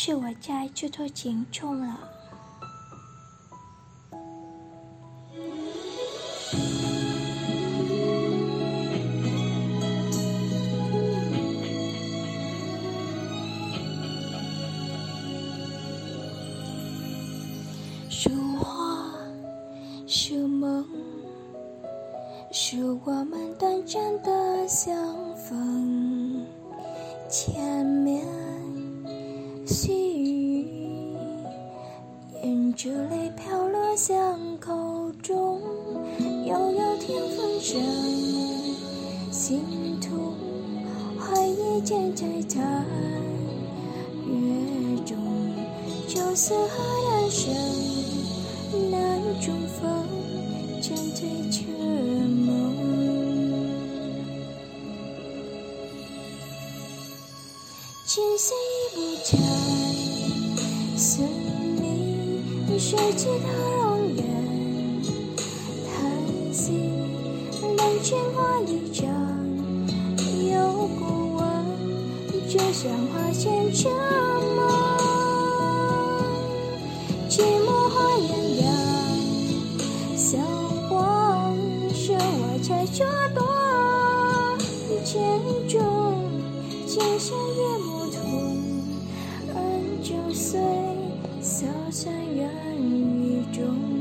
是我在这头琴中了。是花，是梦，是我们短暂的相逢，前面细雨沿着泪飘落巷口中，遥遥听风声，心痛怀疑间在叹月中，朝思和暗生难重逢，沉醉痴梦。今夕不长，思念谁知道容忍，叹息难牵挂一场，有过往，就像花前折梦。寂寞花艳阳，小光是我在这朵千种，今生一目同，恩旧岁，消散烟雨中。